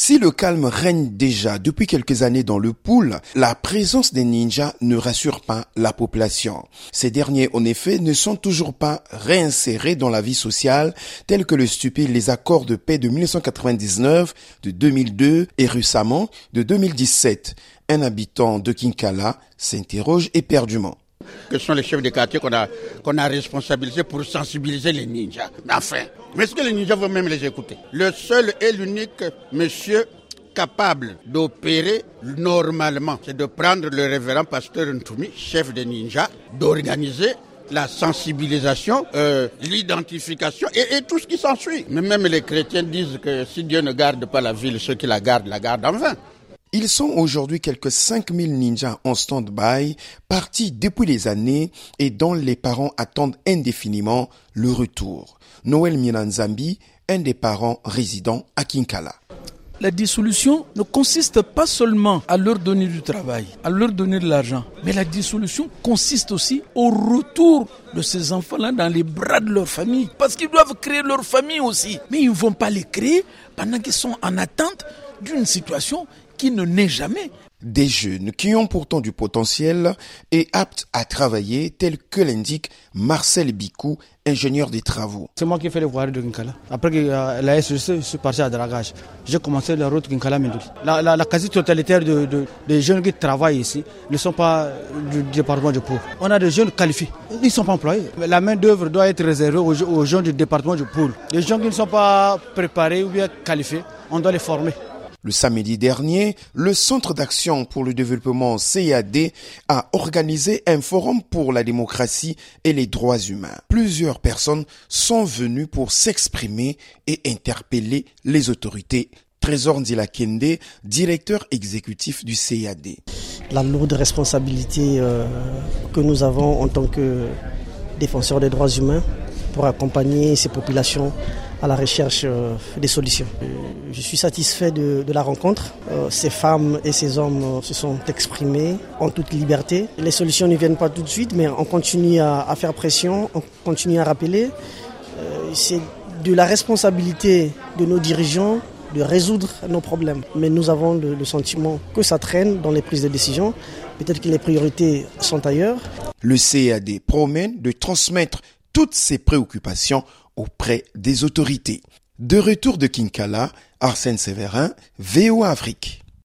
Si le calme règne déjà depuis quelques années dans le Pool, la présence des ninjas ne rassure pas la population. Ces derniers, en effet, ne sont toujours pas réinsérés dans la vie sociale, tels que le stipulent les accords de paix de 1999, de 2002 et récemment de 2017. Un habitant de Kinkala s'interroge éperdument. Que sont les chefs de quartier qu'on a responsabilisés pour sensibiliser les ninjas. Enfin, mais est-ce que les ninjas vont même les écouter? Le seul et l'unique monsieur capable d'opérer normalement, c'est de prendre le révérend pasteur Ntoumi, chef des ninjas, d'organiser la sensibilisation, l'identification et tout ce qui s'ensuit. Mais même les chrétiens disent que si Dieu ne garde pas la ville, ceux qui la gardent en vain. Ils sont aujourd'hui quelques 5000 ninjas en stand-by, partis depuis les années et dont les parents attendent indéfiniment le retour. Noël Miananzambi, un des parents résidant à Kinkala. La dissolution ne consiste pas seulement à leur donner du travail, à leur donner de l'argent, mais la dissolution consiste aussi au retour de ces enfants-là dans les bras de leur famille, parce qu'ils doivent créer leur famille aussi. Mais ils ne vont pas les créer pendant qu'ils sont en attente d'une situation qui ne naît jamais. Des jeunes qui ont pourtant du potentiel et aptes à travailler, tel que l'indique Marcel Bicou, ingénieur des travaux. C'est moi qui ai fait les voiries de Kinkala. Après que la SEC, je suis parti à Dragage. J'ai commencé la route Kinkala-Mendou. La quasi-totalité des jeunes qui travaillent ici ne sont pas du département du Pool. On a des jeunes qualifiés. Ils ne sont pas employés. La main-d'œuvre doit être réservée aux gens du département du Pool. Les gens qui ne sont pas préparés ou bien qualifiés, on doit les former. Le samedi dernier, le Centre d'action pour le développement CAD a organisé un forum pour la démocratie et les droits humains. Plusieurs personnes sont venues pour s'exprimer et interpeller les autorités. Trésor Ndila Kende, directeur exécutif du CAD. La lourde responsabilité que nous avons en tant que défenseurs des droits humains pour accompagner ces populations à la recherche des solutions. Je suis satisfait de la rencontre. Ces femmes et ces hommes se sont exprimés en toute liberté. Les solutions ne viennent pas tout de suite, mais on continue à faire pression, on continue à rappeler. C'est de la responsabilité de nos dirigeants de résoudre nos problèmes. Mais nous avons le sentiment que ça traîne dans les prises de décision. Peut-être que les priorités sont ailleurs. Le CAD promet de transmettre toutes ces préoccupations auprès des autorités. De retour de Kinkala, Arsène Séverin, VOA Afrique.